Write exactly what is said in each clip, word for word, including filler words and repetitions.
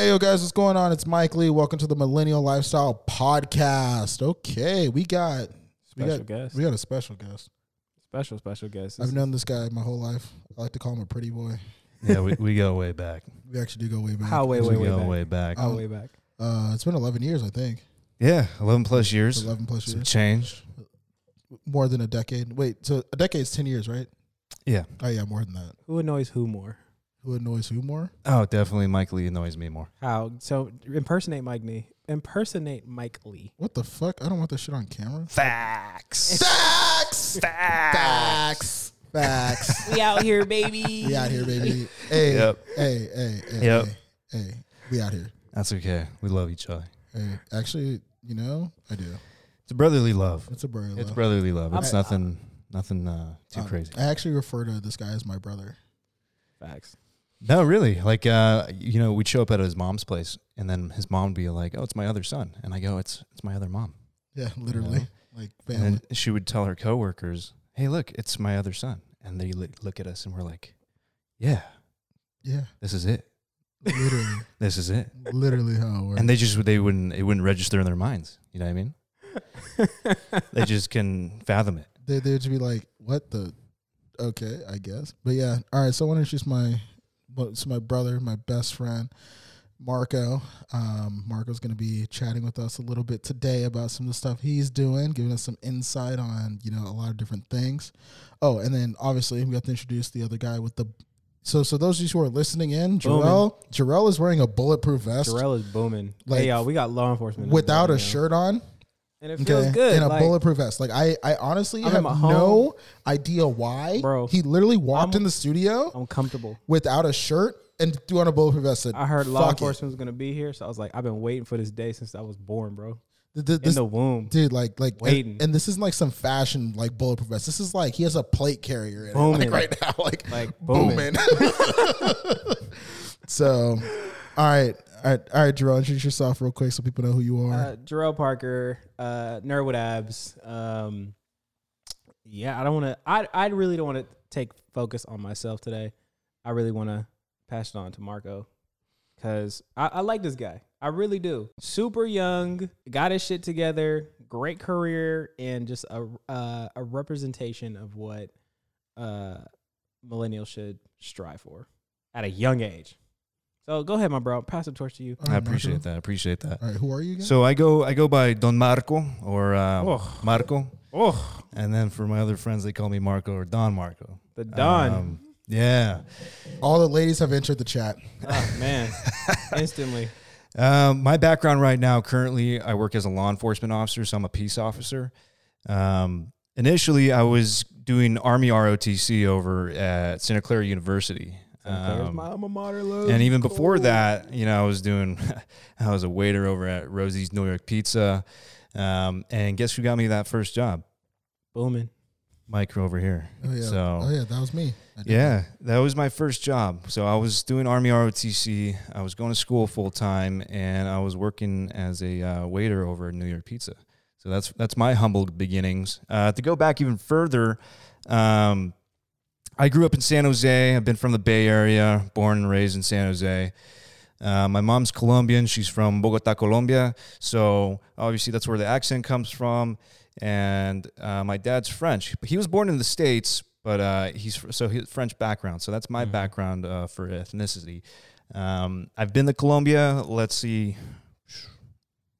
Hey, yo, guys, what's going on? It's Mike Lee. Welcome to the Millennial Lifestyle Podcast. Okay, we got we special got, guest. We got a special guest. Special, special guest. I've known this guy my whole life. I like to call him a pretty boy. Yeah, we, we go way back. We actually do go way back. How way, way, way, go back. way back. How uh, way back. Uh, it's been eleven years, I think. Yeah, eleven plus years. eleven plus years. Some change. More than a decade. Wait, so a decade is ten years, right? Yeah. Oh, yeah, more than that. Who annoys who more? Who annoys who more? Oh, definitely Mike Lee annoys me more. How? So impersonate Mike Lee. Impersonate Mike Lee. What the fuck? I don't want this shit on camera. Facts. Facts. Facts. Facts. We out here, baby. We out here, baby. Hey, yep. hey, hey, hey, yep. hey, hey. We out here. That's okay. We love each other. Hey, actually, you know, I do. It's a brotherly love. It's a brotherly love. It's brotherly love. It's I, nothing, I, nothing uh, too I, crazy. I actually refer to this guy as my brother. Facts. No, really. Like, uh, you know, we'd show up at his mom's place, and then his mom would be like, "Oh, it's my other son," and I go, "It's it's my other mom." Yeah, literally. You know? Like, family. And then she would tell her coworkers, "Hey, look, it's my other son," and they look at us, and we're like, "Yeah, yeah, this is it." Literally, this is it. Literally, how it works. And they just they wouldn't it wouldn't register in their minds. You know what I mean? They just couldn't fathom it. They they'd just be like, "What the? Okay, I guess." But yeah, all right. So I want to introduce my. But it's my brother, my best friend, Marco. Um, Marco's going to be chatting with us a little bit today about some of the stuff he's doing, giving us some insight on, you know, a lot of different things. Oh, and then obviously we have to introduce the other guy with the. So, so those of you who are listening in, Jarrell, Jarrell is wearing a bulletproof vest. Jarrell is booming. Like, hey, y'all, we got law enforcement without a shirt on. And it feels okay. good. In a like, bulletproof vest. Like, I, I honestly I'm have no idea why. Bro, he literally walked I'm, in the studio. I'm comfortable. Without a shirt and threw on a bulletproof vest. Said, I heard law enforcement was going to be here. So I was like, I've been waiting for this day since I was born, bro. The, the, this, in the womb. Dude, like, like waiting. And, and this isn't like some fashion, like, bulletproof vest. This is like, he has a plate carrier in booming. It. Like, right now. Like, like booming. booming. So, all right. All right, all right, Jerome, introduce yourself real quick so people know who you are. Uh, Jerome Parker, uh, Nerdwood Abs. Um, yeah, I don't want to. I I really don't want to take focus on myself today. I really want to pass it on to Marco because I, I like this guy. I really do. Super young, got his shit together, great career, and just a uh, a representation of what uh, millennials should strive for at a young age. So go ahead, my bro. Pass the torch to you. Right, I appreciate Marco. that. I appreciate that. All right, who are you again? So I go I go by Don Marco or uh, oh. Marco. Oh. And then for my other friends, they call me Marco or Don Marco. The Don. Um, yeah. All the ladies have entered the chat. Oh, man. Instantly. Um, my background right now, currently, I work as a law enforcement officer, so I'm a peace officer. Um, initially, I was doing Army R O T C over at Santa Clara University. Um, my alma mater load. And even before cool. that, you know, I was doing, I was a waiter over at Rosie's New York Pizza. Um, and guess who got me that first job? Booming. Mike over here. Oh, yeah. So, oh, yeah, that was me. Yeah, that. that was my first job. So I was doing Army R O T C. I was going to school full time and I was working as a uh, waiter over at New York Pizza. So that's, that's my humble beginnings. Uh, to go back even further, um, I grew up in San Jose. I've been from the Bay Area, born and raised in San Jose. Uh, my mom's Colombian. She's from Bogota, Colombia. So obviously that's where the accent comes from. And uh, my dad's French. He was born in the States, but uh, he's so he's French background. So that's my mm-hmm. background uh, for ethnicity. Um, I've been to Colombia, let's see,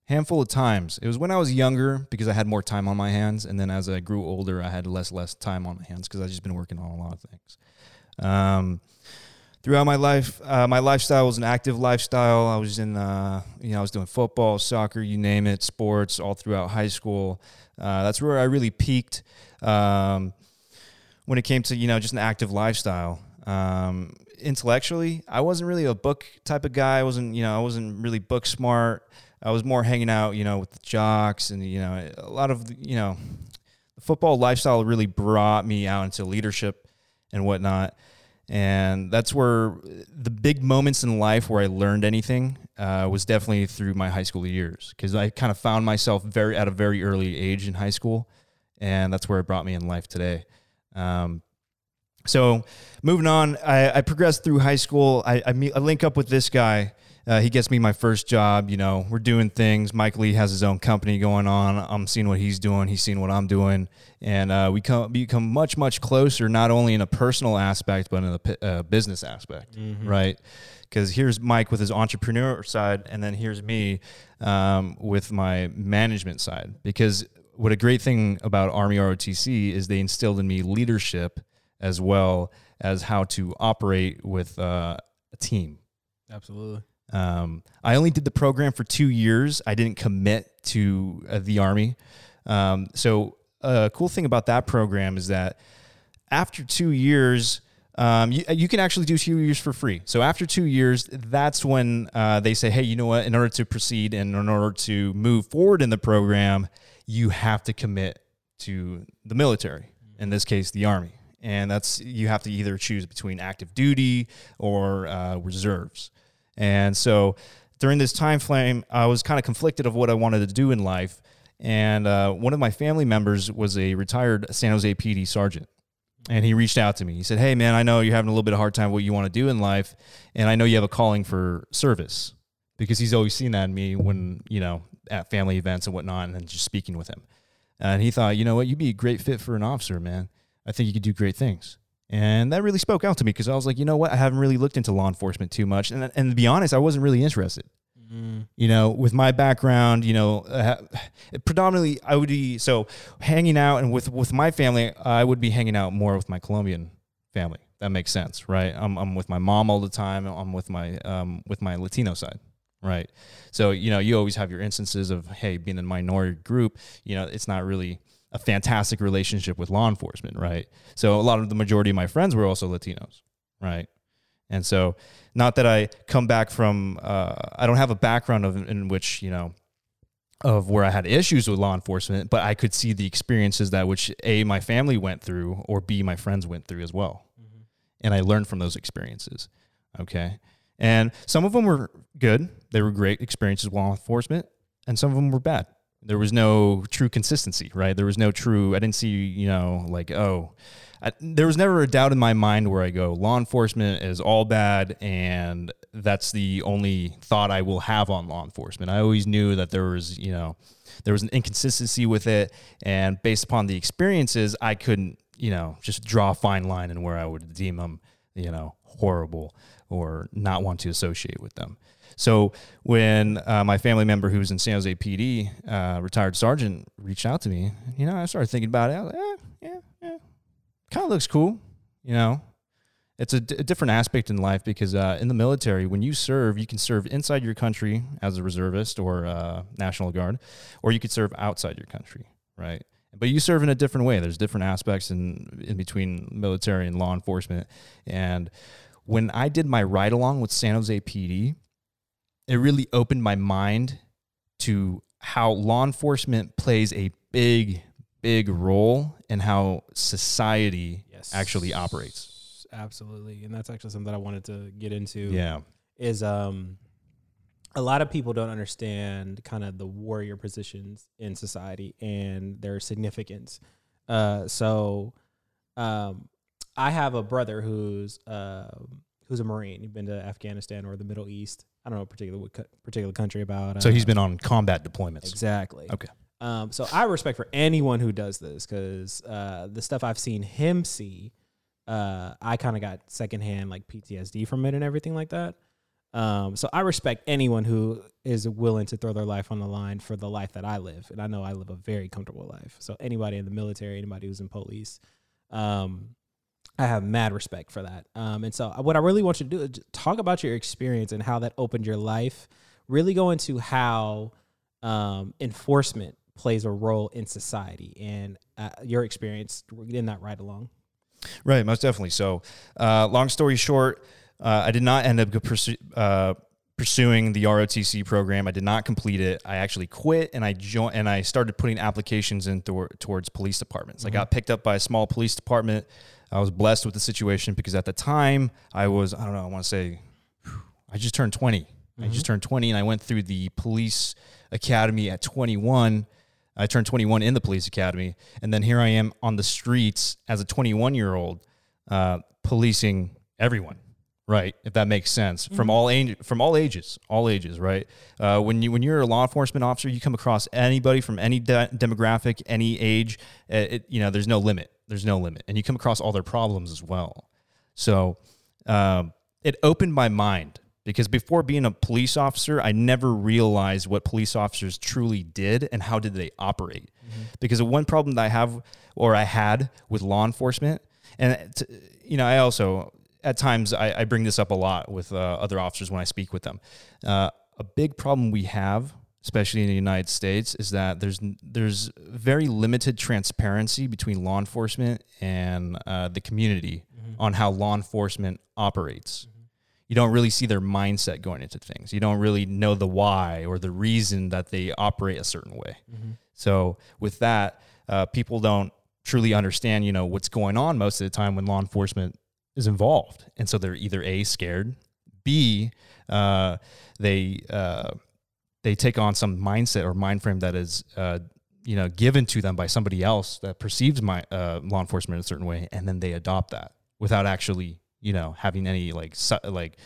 handful of times. It was when I was younger because I had more time on my hands, and then as I grew older, I had less less time on my hands because I've just been working on a lot of things. Um, throughout my life, uh, my lifestyle was an active lifestyle. I was in, uh, you know, I was doing football, soccer, you name it, sports all throughout high school. Uh, that's where I really peaked um, when it came to, you know, just an active lifestyle. Um, intellectually, I wasn't really a book type of guy. I wasn't, you know, I wasn't really book smart. I was more hanging out, you know, with the jocks and, you know, a lot of, you know, the football lifestyle really brought me out into leadership and whatnot. And that's where the big moments in life where I learned anything uh, was definitely through my high school years because I kind of found myself very at a very early age in high school. And that's where it brought me in life today. Um So moving on, I, I progressed through high school. I, I, meet, I link up with this guy Uh, he gets me my first job. You know, we're doing things. Mike Lee has his own company going on. I'm seeing what he's doing. He's seeing what I'm doing. And uh, we come, become much, much closer, not only in a personal aspect, but in a uh, business aspect, mm-hmm. right? Because here's Mike with his entrepreneur side, and then here's me um, with my management side. Because what a great thing about Army R O T C is they instilled in me leadership as well as how to operate with uh, a team. Absolutely. Um, I only did the program for two years. I didn't commit to uh, the Army. Um, so a cool thing about that program is that after two years, um, you, you can actually do two years for free. So after two years, that's when uh, they say, hey, you know what, in order to proceed and in order to move forward in the program, you have to commit to the military, in this case, the Army. And that's, you have to either choose between active duty or uh, reserves. And so during this time frame, I was kind of conflicted of what I wanted to do in life. And uh, one of my family members was a retired San Jose P D sergeant. And he reached out to me. He said, hey, man, I know you're having a little bit of a hard time what you want to do in life. And I know you have a calling for service, because he's always seen that in me when, you know, at family events and whatnot, and then just speaking with him. And he thought, you know what, you'd be a great fit for an officer, man. I think you could do great things. And that really spoke out to me, because I was like, you know what? I haven't really looked into law enforcement too much. And and to be honest, I wasn't really interested. Mm. You know, with my background, you know, uh, predominantly I would be, so hanging out and with, with my family, I would be hanging out more with my Colombian family. That makes sense, right? I'm I'm with my mom all the time. I'm with my um with my Latino side, right? So, you know, you always have your instances of, hey, being a minority group, you know, it's not really a fantastic relationship with law enforcement, right? So a lot of the majority of my friends were also Latinos, right? And so, not that I come back from, uh, I don't have a background of in which, you know, of where I had issues with law enforcement, but I could see the experiences that which A, my family went through, or B, my friends went through as well. Mm-hmm. And I learned from those experiences, okay? And some of them were good. They were great experiences with law enforcement, and some of them were bad. There was no true consistency, right? There was no true, I didn't see, you know, like, oh, I, there was never a doubt in my mind where I go, law enforcement is all bad, and that's the only thought I will have on law enforcement. I always knew that there was, you know, there was an inconsistency with it. And based upon the experiences, I couldn't, you know, just draw a fine line in where I would deem them, you know, horrible or not want to associate with them. So when uh, my family member who was in San Jose P D, uh, retired sergeant, reached out to me, you know, I started thinking about it. I was like, eh, yeah, yeah, kind of looks cool. You know, it's a, d- a different aspect in life, because uh, in the military, when you serve, you can serve inside your country as a reservist or uh, National Guard, or you could serve outside your country, right? But you serve in a different way. There's different aspects in, in between military and law enforcement. And when I did my ride-along with San Jose P D, it really opened my mind to how law enforcement plays a big, big role in how society yes. actually operates. Absolutely. And that's actually something that I wanted to get into. Yeah. Is um, a lot of people don't understand kind of the warrior positions in society and their significance. Uh, so um, I have a brother who's uh, who's a Marine. He's been to Afghanistan or the Middle East. I don't know a particular particular country about. Uh, so he's been on combat deployments. Exactly. Okay. Um, so I respect for anyone who does this, because uh, the stuff I've seen him see, uh, I kind of got secondhand like P T S D from it and everything like that. Um, so I respect anyone who is willing to throw their life on the line for the life that I live. And I know I live a very comfortable life. So anybody in the military, anybody who's in police, um, I have mad respect for that. Um, and so what I really want you to do is talk about your experience and how that opened your life, really go into how um, enforcement plays a role in society and uh, your experience in that ride along. Right, most definitely. So uh, long story short, uh, I did not end up pursu- uh, pursuing the R O T C program. I did not complete it. I actually quit, and I joined, and I started putting applications in th- towards police departments. Mm-hmm. I got picked up by a small police department. I was blessed with the situation, because at the time I was, I don't know, I want to say, I just turned twenty. Mm-hmm. I just turned twenty, and I went through the police academy at twenty-one. I turned twenty-one in the police academy. And then here I am on the streets as a twenty-one-year-old, uh, policing everyone, Right, if that makes sense, mm-hmm. from all age, from all ages, all ages, right? Uh, when you when you're a law enforcement officer, you come across anybody from any de demographic, any age. It, you know, there's no limit. There's no limit, and you come across all their problems as well. So um, it opened my mind, because before being a police officer, I never realized what police officers truly did and how did they operate. Mm-hmm. Because the one problem that I have, or I had, with law enforcement, and you know, I also. At times, I, I bring this up a lot with uh, other officers when I speak with them. Uh, a big problem we have, especially in the United States, is that there's there's very limited transparency between law enforcement and uh, the community mm-hmm. on how law enforcement operates. Mm-hmm. You don't really see their mindset going into things. You don't really know the why or the reason that they operate a certain way. Mm-hmm. So with that, uh, people don't truly understand, you know, what's going on most of the time when law enforcement is involved. And so they're either A, scared, B, uh, they, uh, they take on some mindset or mind frame that is, uh, you know, given to them by somebody else that perceives my, uh, law enforcement a certain way. And then they adopt that without actually, you know, having any like, su like,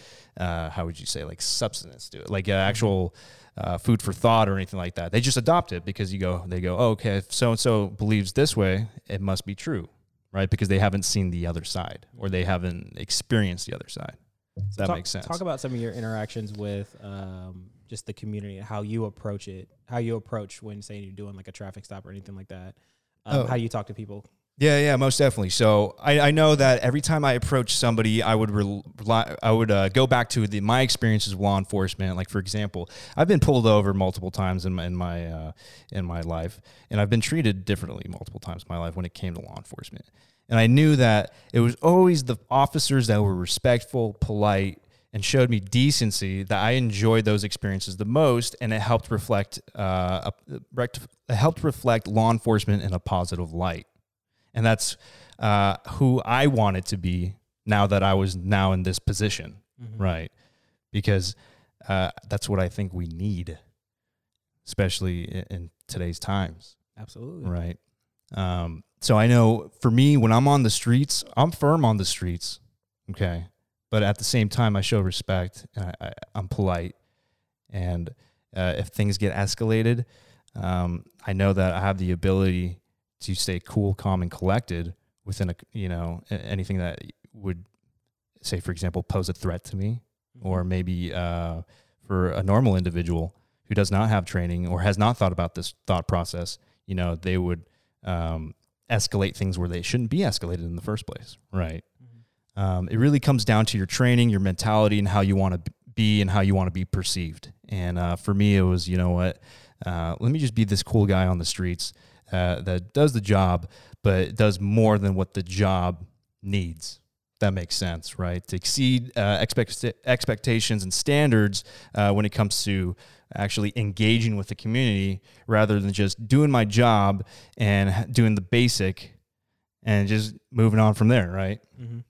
uh, how would you say, like substance to it, like uh, actual, uh, food for thought or anything like that. They just adopt it because you go, they go, oh, okay, if so-and-so believes this way, it must be true. Right, because they haven't seen the other side, or they haven't experienced the other side. So that talk, makes sense. Talk about some of your interactions with um, just the community, how you approach it, how you approach when, say, you're doing like a traffic stop or anything like that, um, oh. how you talk to people. Yeah, yeah, most definitely. So I, I know that every time I approach somebody, I would rely, I would uh, go back to the, my experiences with law enforcement. Like, for example, I've been pulled over multiple times in my in my, uh, in my life, and I've been treated differently multiple times in my life when it came to law enforcement. And I knew that it was always the officers that were respectful, polite, and showed me decency that I enjoyed those experiences the most, and it helped reflect uh, it helped reflect law enforcement in a positive light. And that's uh, who I wanted to be now that I was now in this position, mm-hmm. right? Because uh, that's what I think we need, especially in, in today's times. Absolutely. Right. Um, so I know for me, when I'm on the streets, I'm firm on the streets, okay? But at the same time, I show respect, and I, I, I'm polite. And uh, if things get escalated, um, I know that I have the ability to stay cool, calm, and collected within a, you know, anything that would, say, for example, pose a threat to me, or maybe uh, for a normal individual who does not have training or has not thought about this thought process, you know, they would um, escalate things where they shouldn't be escalated in the first place, right? Mm-hmm. um, it really comes down to your training, your mentality, and how you want to be and how you want to be perceived. And uh, for me, it was, you know what, uh, let me just be this cool guy on the streets Uh, that does the job, but it does more than what the job needs. That makes sense, right? To exceed uh, expect expectations and standards uh, when it comes to actually engaging with the community, rather than just doing my job and doing the basic and just moving on from there, right? Mm-hmm.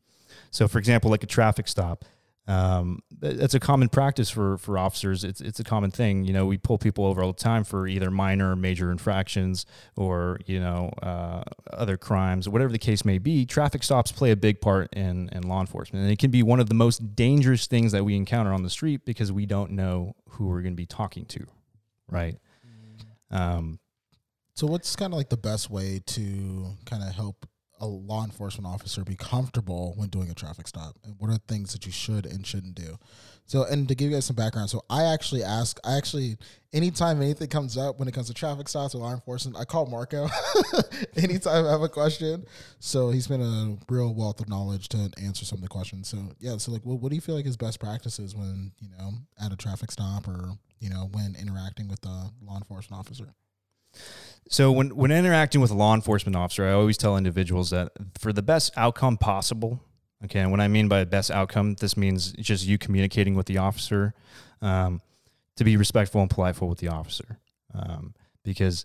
So, for example, like a traffic stop, um, that's a common practice for, for officers. It's, it's a common thing. You know, we pull people over all the time for either minor or major infractions, or, you know, uh, other crimes, whatever the case may be. Traffic stops play a big part in, in law enforcement. And it can be one of the most dangerous things that we encounter on the street, because we don't know who we're going to be talking to. Right. Mm-hmm. Um, so what's kind of like the best way to kind of help a law enforcement officer be comfortable when doing a traffic stop, and what are things that you should and shouldn't do? So, and to give you guys some background, so I actually ask, I actually, anytime anything comes up when it comes to traffic stops or law enforcement, I call Marco anytime I have a question. So he's been a real wealth of knowledge to answer some of the questions. So yeah, so like, well, what do you feel like his best practices when, you know, at a traffic stop, or, you know, when interacting with a law enforcement officer? So when, when interacting with a law enforcement officer, I always tell individuals that for the best outcome possible, okay, and what I mean by best outcome, this means just you communicating with the officer, um, to be respectful and politeful with the officer. Um, because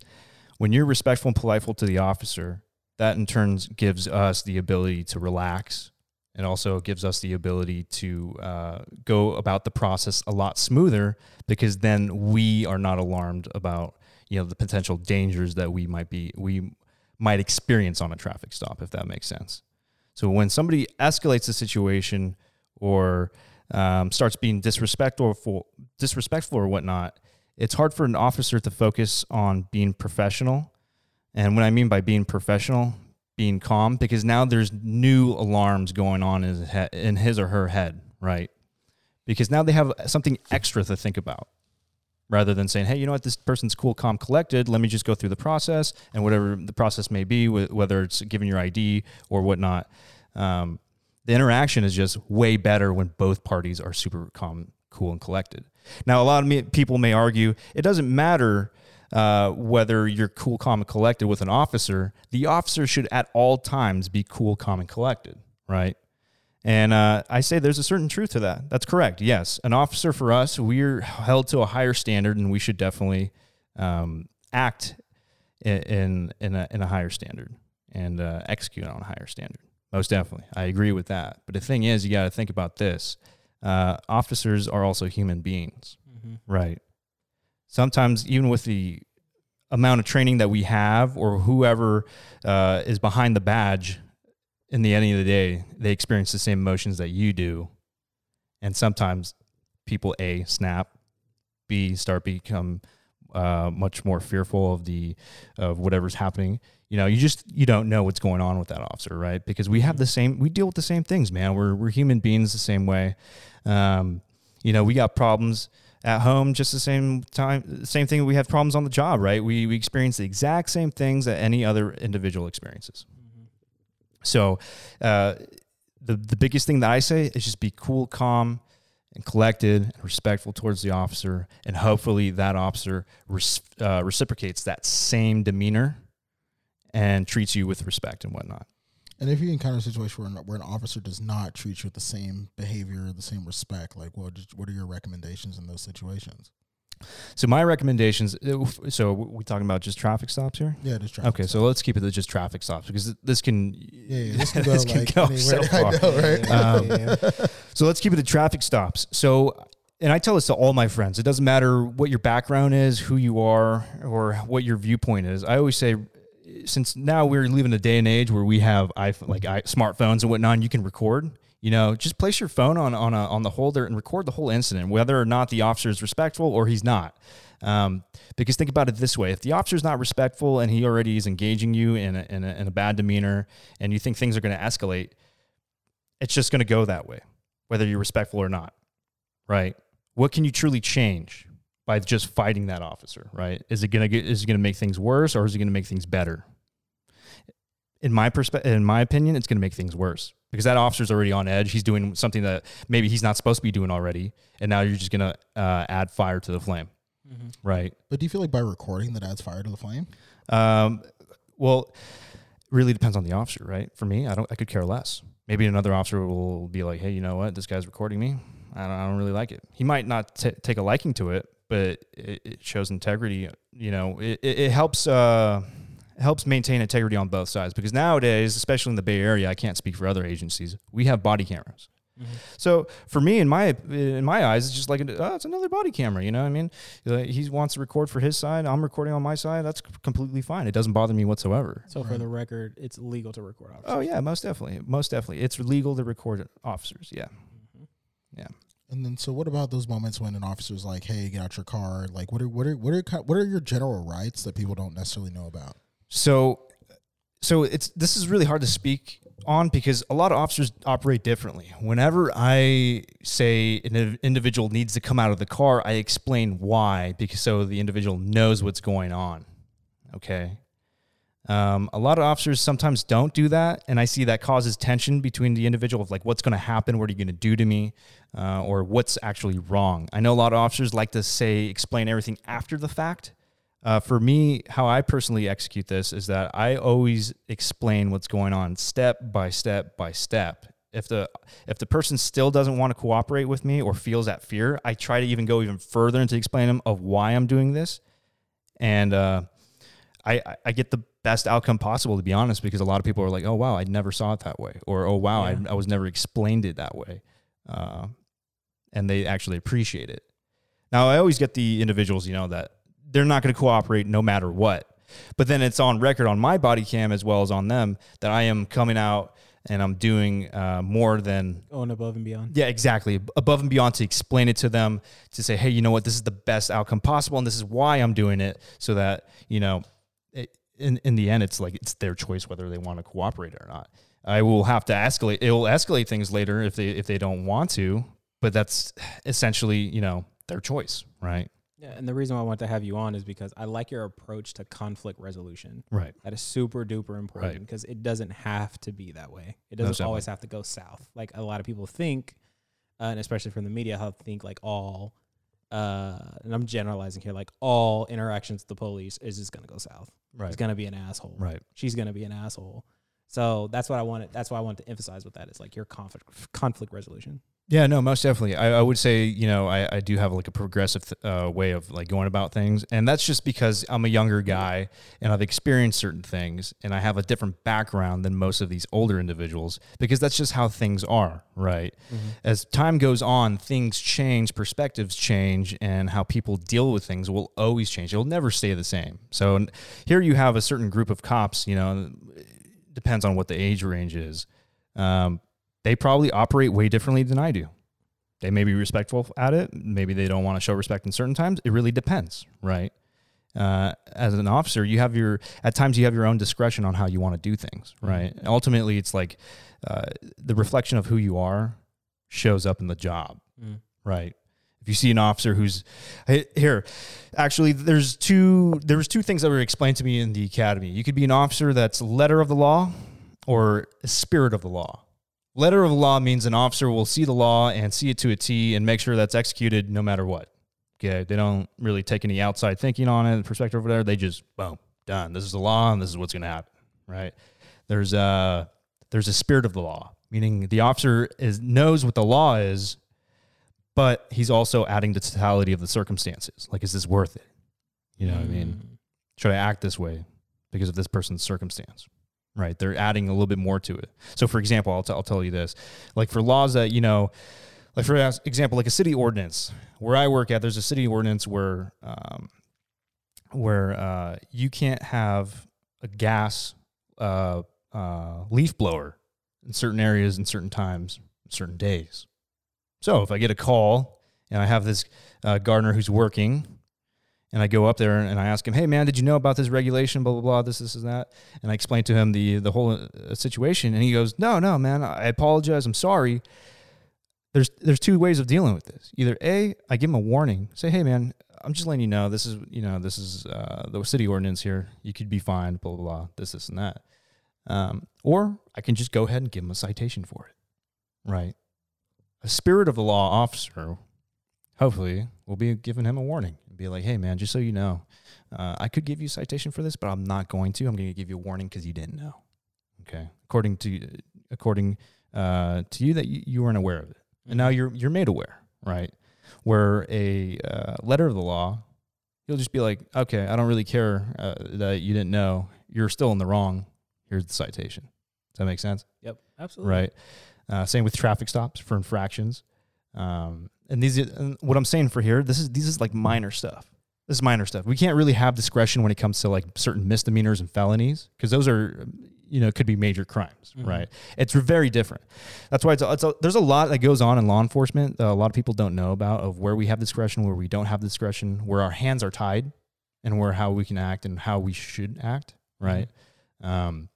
when you're respectful and politeful to the officer, that in turn gives us the ability to relax. It also gives us the ability to uh, go about the process a lot smoother, because then we are not alarmed about, you know, the potential dangers that we might be, we might experience on a traffic stop, if that makes sense. So when somebody escalates the situation, or um, starts being disrespectful for, disrespectful or whatnot, it's hard for an officer to focus on being professional. And what I mean by being professional, being calm, because now there's new alarms going on in his, in his or her head, right? Because now they have something extra to think about, rather than saying, hey, you know what, this person's cool, calm, collected, let me just go through the process, and whatever the process may be, whether it's giving your I D or whatnot, um, the interaction is just way better when both parties are super calm, cool, and collected. Now, a lot of me, people may argue, it doesn't matter uh, whether you're cool, calm, and collected with an officer. The officer should at all times be cool, calm, and collected, right? And uh, I say there's a certain truth to that. That's correct. Yes. An officer for us, we're held to a higher standard, and we should definitely um, act in in a, in a higher standard and uh, execute on a higher standard. Most definitely. I agree with that. But the thing is, you got to think about this. Uh, officers are also human beings, mm-hmm. right? Sometimes even with the amount of training that we have or whoever uh, is behind the badge, in the end of the day, they experience the same emotions that you do. And sometimes people, A, snap, B, start become uh, much more fearful of the of whatever's happening. You know, you just, you don't know what's going on with that officer, right? Because we have the same, we deal with the same things, man. We're we're human beings the same way. Um, you know, we got problems at home just the same time, same thing we have problems on the job, right? We, we experience the exact same things that any other individual experiences. So uh, the, the biggest thing that I say is just be cool, calm, and collected, and respectful towards the officer, and hopefully that officer res- uh, reciprocates that same demeanor and treats you with respect and whatnot. And if you encounter a situation where an, where an officer does not treat you with the same behavior, the same respect, like what, what are your recommendations in those situations? So my recommendations, so we're talking about just traffic stops here? Yeah, just traffic okay, stops. Okay, so let's keep it to just traffic stops because this can, yeah, yeah, this can go, this can like go so far. Know, right? yeah, um, yeah, yeah. So let's keep it to traffic stops. So, and I tell this to all my friends. It doesn't matter what your background is, who you are, or what your viewpoint is. I always say, since now we're living a day and age where we have iPhone, like I, smartphones and whatnot, and you can record. You know, just place your phone on on, a, on the holder and record the whole incident, whether or not the officer is respectful or he's not. Um, because think about it this way. If the officer is not respectful and he already is engaging you in a, in a, in a bad demeanor and you think things are going to escalate, it's just going to go that way, whether you're respectful or not, right? What can you truly change by just fighting that officer, right? Is it going to get, is it going to make things worse or is it going to make things better? In my perspe- in my opinion, it's going to make things worse. Because that officer's already on edge. He's doing something that maybe he's not supposed to be doing already. And now you're just going to uh, add fire to the flame. Mm-hmm. Right. But do you feel like by recording that adds fire to the flame? Um, well, really depends on the officer, right? For me, I don't. I could care less. Maybe another officer will be like, hey, you know what? This guy's recording me. I don't, I don't really like it. He might not t- take a liking to it, but it, it shows integrity. You know, it, it, it helps... Uh, helps maintain integrity on both sides because nowadays, especially in the Bay Area, I can't speak for other agencies. We have body cameras. Mm-hmm. So for me, in my in my eyes, it's just like, oh, it's another body camera. You know what I mean? He wants to record for his side. I'm recording on my side. That's completely fine. It doesn't bother me whatsoever. So right. For the record, it's legal to record officers. Oh, yeah, most definitely. Most definitely. It's legal to record officers. Yeah. Mm-hmm. Yeah. And then, so what about those moments when an officer's like, hey, get out your car? Like, what are what are, what are, what are your general rights that people don't necessarily know about? So, so it's, this is really hard to speak on because a lot of officers operate differently. Whenever I say an individual needs to come out of the car, I explain why, because so the individual knows what's going on. Okay. Um, a lot of officers sometimes don't do that. And I see that causes tension between the individual of like, what's going to happen? What are you going to do to me? Uh, or what's actually wrong? I know a lot of officers like to say, explain everything after the fact. Uh, for me, how I personally execute this is that I always explain what's going on step by step by step. If the if the person still doesn't want to cooperate with me or feels that fear, I try to even go even further and to explain them of why I'm doing this. And uh, I, I get the best outcome possible, to be honest, because a lot of people are like, oh, wow, I never saw it that way. Or, oh, wow, yeah. I, I was never explained it that way. Uh, and they actually appreciate it. Now, I always get the individuals, you know, that they're not going to cooperate no matter what. But then it's on record on my body cam as well as on them that I am coming out and I'm doing uh, more than... Going above and beyond. Yeah, exactly. Above and beyond to explain it to them, to say, hey, you know what, this is the best outcome possible, and this is why I'm doing it, so that, you know, it, in, in the end, it's like it's their choice whether they want to cooperate or not. I will have to escalate. It will escalate things later if they if they don't want to, but that's essentially, you know, their choice, right? Yeah, and the reason why I want to have you on is because I like your approach to conflict resolution. Right. That is super duper important because right. it doesn't have to be that way. It doesn't no, always have to go south. Like a lot of people think, uh, and especially from the media, how think like all, uh, and I'm generalizing here, like all interactions with the police is just going to go south. Right. It's going to be an asshole. Right. She's going to be an asshole. So that's what I wanted. That's why I wanted to emphasize with that is like your conflict conflict resolution. Yeah, no, most definitely. I, I would say, you know, I, I do have like a progressive th- uh, way of like going about things. And that's just because I'm a younger guy and I've experienced certain things and I have a different background than most of these older individuals because that's just how things are, right? Mm-hmm. As time goes on, things change, perspectives change, and how people deal with things will always change. It'll never stay the same. So here you have a certain group of cops, you know, depends on what the age range is. Um, they probably operate way differently than I do. They may be respectful at it. Maybe they don't want to show respect in certain times. It really depends, right? Uh, as an officer, you have your, at times you have your own discretion on how you want to do things, right? And ultimately, it's like uh, the reflection of who you are shows up in the job, mm. right? If you see an officer who's here, actually, there's two, there was two things that were explained to me in the academy. You could be an officer that's letter of the law or spirit of the law. Letter of law means an officer will see the law and see it to a T and make sure that's executed no matter what. Okay. They don't really take any outside thinking on it, perspective or whatever. They just, boom, done. This is the law and this is what's going to happen. Right. There's a, there's a spirit of the law, meaning the officer is knows what the law is, but he's also adding the totality of the circumstances. Like, is this worth it? You know mm. what I mean? Should I act this way because of this person's circumstance? Right. They're adding a little bit more to it. So for example, I'll, t- I'll tell you this, like for laws that, you know, like for example, like a city ordinance where I work at, there's a city ordinance where, um, where, uh, you can't have a gas, uh, uh, leaf blower in certain areas, in certain times, certain days. So if I get a call and I have this, uh, gardener who's working, and I go up there and I ask him, hey, man, did you know about this regulation, blah, blah, blah, this, this, and that? And I explain to him the the whole uh, situation. And he goes, no, no, man, I apologize. I'm sorry. There's there's two ways of dealing with this. Either A, I give him a warning. Say, hey, man, I'm just letting you know this is, you know, this is uh, the city ordinance here. You could be fined, blah, blah, blah, this, this, and that. Um, or I can just go ahead and give him a citation for it, right? A spirit of the law officer, hopefully, we'll be giving him a warning and be like, hey, man, just so you know, uh, I could give you a citation for this, but I'm not going to. I'm going to give you a warning because you didn't know. Okay. According to according uh, to you that you, you weren't aware of it. And now you're you're made aware, right? Where a uh, letter of the law, he'll just be like, okay, I don't really care uh, that you didn't know. You're still in the wrong. Here's the citation. Does that make sense? Yep, absolutely. Right. Uh, same with traffic stops for infractions. Um, and these, and what I'm saying for here, this is, this is like minor stuff. This is minor stuff. We can't really have discretion when it comes to like certain misdemeanors and felonies, because those are, you know, could be major crimes, mm-hmm. right? It's very different. That's why it's, it's a, there's a lot that goes on in law enforcement that a lot of people don't know about, of where we have discretion, where we don't have discretion, where our hands are tied, and where how we can act and how we should act, right? Mm-hmm. Um,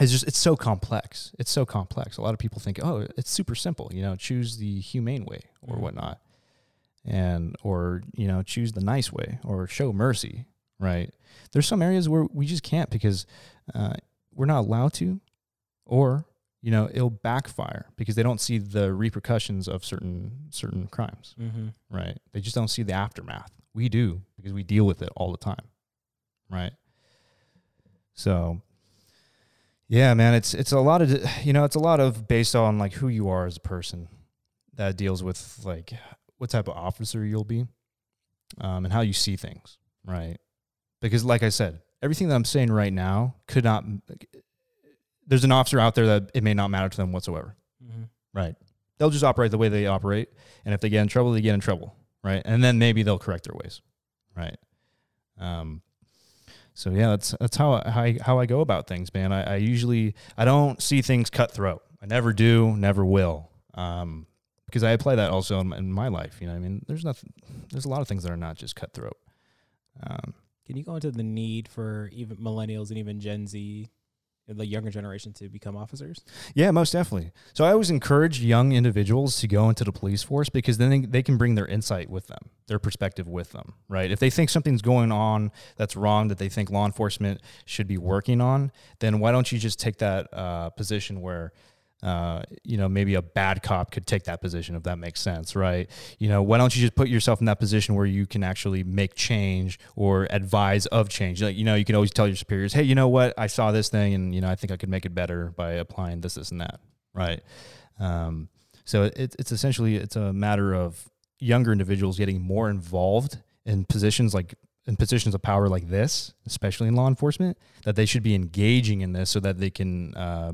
It's just, it's so complex. It's so complex. A lot of people think, oh, it's super simple, you know, choose the humane way or whatnot, and, or, you know, choose the nice way or show mercy, right? There's some areas where we just can't because uh, we're not allowed to, or, you know, it'll backfire because they don't see the repercussions of certain, certain crimes, mm-hmm. right? They just don't see the aftermath. We do, because we deal with it all the time, right? So... yeah, man, it's it's a lot of, you know, it's a lot of based on like who you are as a person that deals with like what type of officer you'll be um, and how you see things, right? Because like I said, everything that I'm saying right now could not, there's an officer out there that it may not matter to them whatsoever, mm-hmm. right? They'll just operate the way they operate, and if they get in trouble, they get in trouble, right? And then maybe they'll correct their ways, right? Um, So yeah, that's that's how I, how I, how I go about things, man. I, I usually I don't see things cutthroat. I never do, never will, um, because I apply that also in, in my life. You know, what I mean, there's nothing. There's a lot of things that are not just cutthroat. Um, Can you go into the need for even millennials and even Gen Z, the younger generation, to become officers? Yeah, most definitely. So I always encourage young individuals to go into the police force, because then they, they can bring their insight with them, their perspective with them, right? If they think something's going on that's wrong, that they think law enforcement should be working on, then why don't you just take that uh, position where, uh, you know, maybe a bad cop could take that position, if that makes sense, right? You know, why don't you just put yourself in that position where you can actually make change or advise of change? Like, you know, you can always tell your superiors, hey, you know what, I saw this thing and, you know, I think I could make it better by applying this, this, and that, right? Um, so it, it's essentially, it's a matter of younger individuals getting more involved in positions like in positions of power like this, especially in law enforcement, that they should be engaging in this so that they can, uh,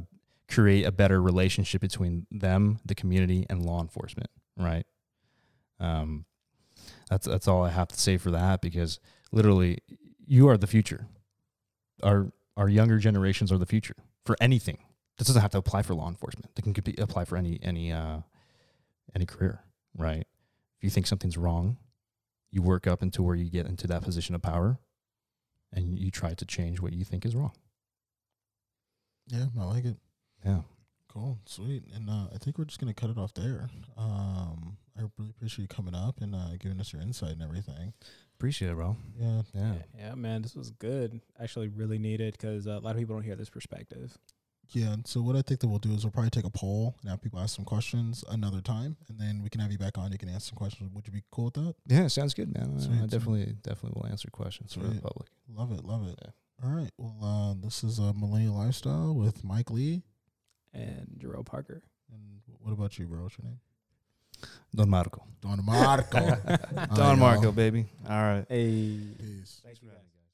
create a better relationship between them, the community, and law enforcement, right? Um, that's that's all I have to say for that, because literally, you are the future. Our our younger generations are the future for anything. This doesn't have to apply for law enforcement. They can be, apply for any any uh, any career, right? If you think something's wrong, you work up into where you get into that position of power, and you try to change what you think is wrong. Yeah, I like it. Yeah. Cool. Sweet. And uh, I think we're just going to cut it off there. Um, I really appreciate you coming up and uh, giving us your insight and everything. Appreciate it, bro. Yeah. Yeah. Yeah, man. This was good. Actually really needed, because uh, a lot of people don't hear this perspective. Yeah. And so what I think that we'll do is we'll probably take a poll and have people ask some questions another time, and then we can have you back on. You can answer some questions. Would you be cool with that? Yeah. Sounds good, man. Sweet, I, I definitely, definitely will answer questions Sweet. for the public. Love it. Love it. Yeah. All right. Well, uh, this is uh, Millennial Lifestyle with Mike Lee. And Jerome Parker. And what about you, bro? What's your name? Don Marco. Don Marco. Don Marco, baby. All right. Hey. Peace. Thanks for having me.